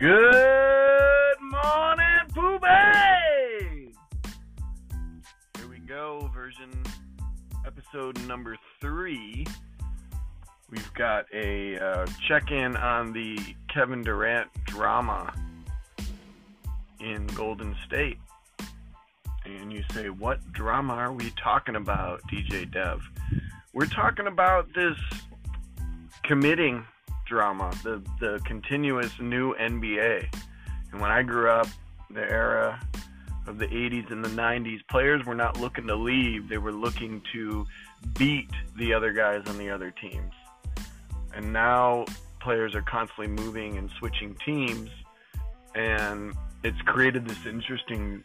Good morning, Pooh Bay! Here we go, episode number 3. We've got a check-in on the Kevin Durant drama in Golden State. And you say, what drama are we talking about, DJ Dev? We're talking about this committing drama, the continuous new NBA. And when I grew up, the era of the 80s and the 90s, players were not looking to leave. They were looking to beat the other guys on the other teams. And now players are constantly moving and switching teams, and it's created this interesting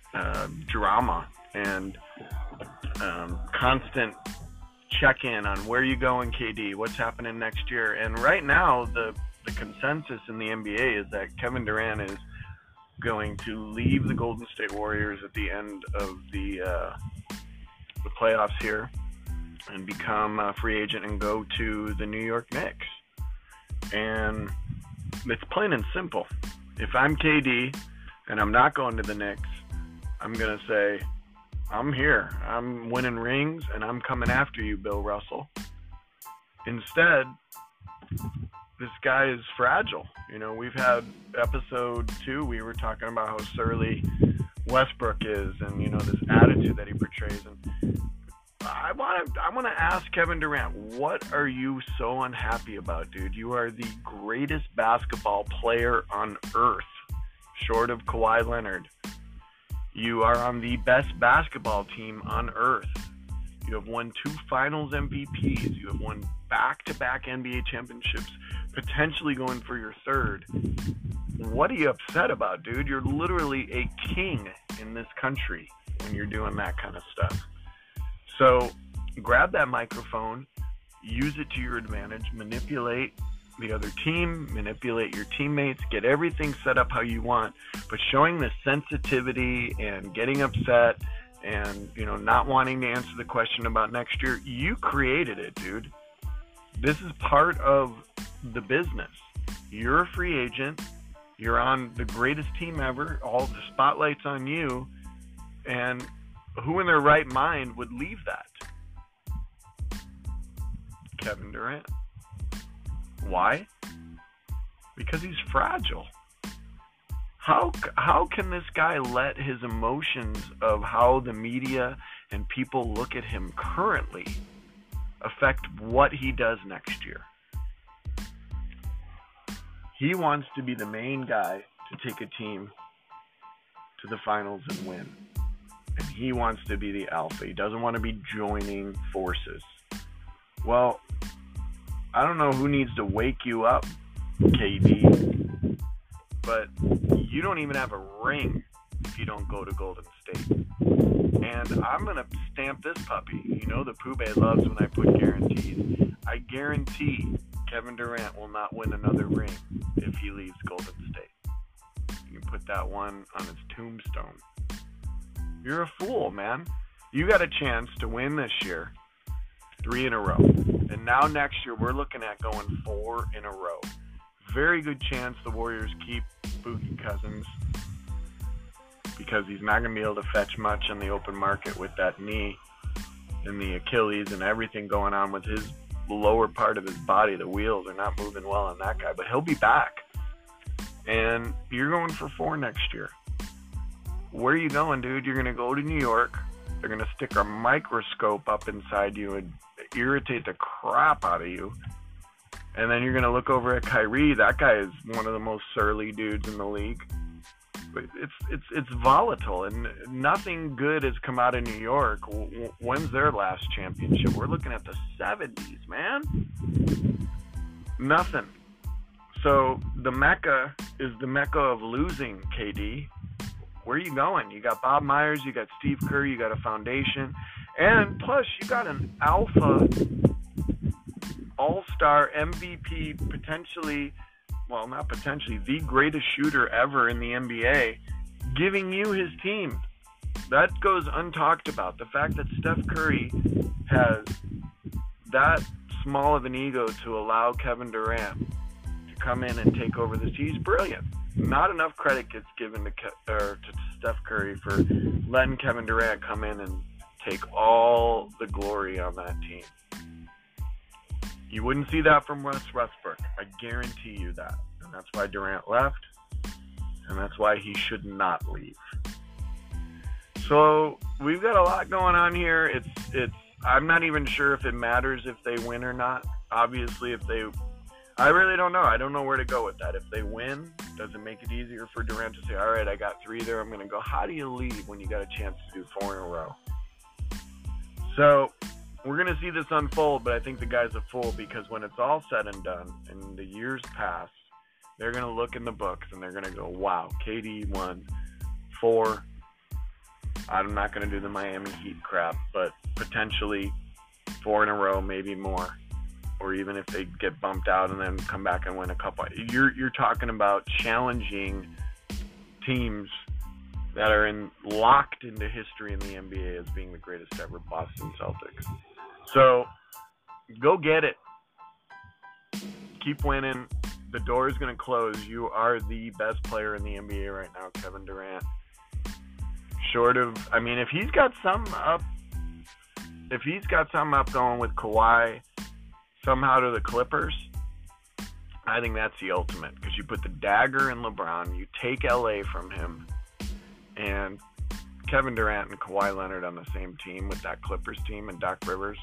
drama and constant check-in on where you going, KD, what's happening next year. And right now, the consensus in the NBA is that Kevin Durant is going to leave the Golden State Warriors at the end of the playoffs here and become a free agent and go to the New York Knicks. And it's plain and simple. If I'm KD and I'm not going to the Knicks, I'm going to say, I'm here. I'm winning rings, and I'm coming after you, Bill Russell. Instead, this guy is fragile. You know, we've had episode 2, we were talking about how surly Westbrook is and, you know, this attitude that he portrays. And I want to ask Kevin Durant, what are you so unhappy about, dude? You are the greatest basketball player on earth, short of Kawhi Leonard. You are on the best basketball team on earth. You have won 2 finals MVPs. You have won back-to-back NBA championships, potentially going for your 3rd. What are you upset about, dude? You're literally a king in this country when you're doing that kind of stuff. So grab that microphone, use it to your advantage, manipulate the other team, manipulate your teammates, get everything set up how you want, but showing the sensitivity and getting upset and, you know, not wanting to answer the question about next year, you created it, dude. This is part of the business. You're a free agent. You're on the greatest team ever. All the spotlight's on you. And who in their right mind would leave that? Kevin Durant. Why? Because he's fragile. How can this guy let his emotions of how the media and people look at him currently affect what he does next year? He wants to be the main guy to take a team to the finals and win. And he wants to be the alpha. He doesn't want to be joining forces. Well, I don't know who needs to wake you up, KD, but you don't even have a ring if you don't go to Golden State. And I'm going to stamp this puppy. You know the Pooh Bay loves when I put guarantees. I guarantee Kevin Durant will not win another ring if he leaves Golden State. You can put that one on his tombstone. You're a fool, man. You got a chance to win this year. 3 in a row. And now next year, we're looking at going 4 in a row. Very good chance the Warriors keep Boogie Cousins because he's not going to be able to fetch much in the open market with that knee and the Achilles and everything going on with his lower part of his body. The wheels are not moving well on that guy, but he'll be back. And you're going for 4 next year. Where are you going, dude? You're going to go to New York. They're going to stick a microscope up inside you and irritate the crap out of you. And then you're going to look over at Kyrie. That guy is one of the most surly dudes in the league. It's volatile, and nothing good has come out of New York. When's their last championship? We're looking at the 70s, man. Nothing. So the Mecca is the Mecca of losing, KD. Where are you going? You got Bob Myers, you got Steve Kerr, you got a foundation. And plus, you got an alpha, all-star, MVP, the greatest shooter ever in the NBA, giving you his team. That goes untalked about. The fact that Steph Curry has that small of an ego to allow Kevin Durant to come in and take over this, he's brilliant. not enough credit gets given to Steph Curry for letting Kevin Durant come in and take all the glory on that team. You wouldn't see that from Westbrook. I guarantee you that. And that's why Durant left, and that's why he should not leave. So we've got a lot going on here. It's. I'm not even sure if it matters if they win or not. Obviously, I really don't know. I don't know where to go with that. If they win, does it make it easier for Durant to say, all right, I got three there, I'm going to go. How do you leave when you got a chance to do four in a row? So we're going to see this unfold, but I think the guy's a fool, because when it's all said and done and the years pass, they're going to look in the books and they're going to go, wow, KD won 4. I'm not going to do the Miami Heat crap, but potentially 4 in a row, maybe more. Or even if they get bumped out and then come back and win a couple. You're talking about challenging teams that are locked into history in the NBA as being the greatest ever, Boston Celtics. So, go get it. Keep winning. The door is going to close. You are the best player in the NBA right now, Kevin Durant. If he's got something up, going with Kawhi somehow to the Clippers, I think that's the ultimate, because you put the dagger in LeBron, you take LA from him, and Kevin Durant and Kawhi Leonard on the same team with that Clippers team and Doc Rivers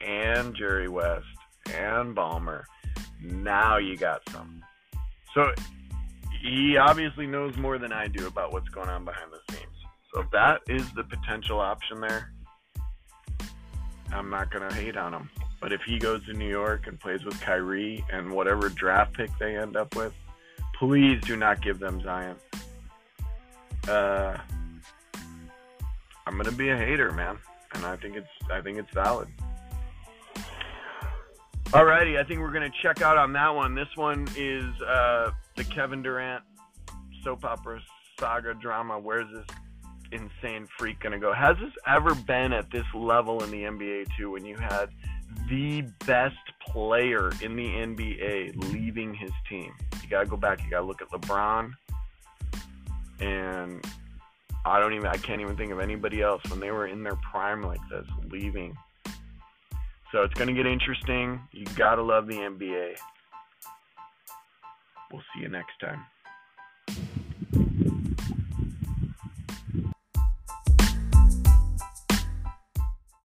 and Jerry West and Ballmer. Now you got something. So he obviously knows more than I do about what's going on behind the scenes. So that is the potential option there. I'm not going to hate on him. But if he goes to New York and plays with Kyrie and whatever draft pick they end up with, please do not give them Zion. I'm going to be a hater, man, and I think it's valid. Alrighty, I think we're going to check out on that one. This one is the Kevin Durant soap opera saga drama. Where's this insane freak going to go? Has this ever been at this level in the NBA too, when you had the best player in the NBA leaving his team? You got to go back. You got to look at LeBron. And I can't even think of anybody else when they were in their prime like this, leaving. So it's going to get interesting. You got to love the NBA. We'll see you next time.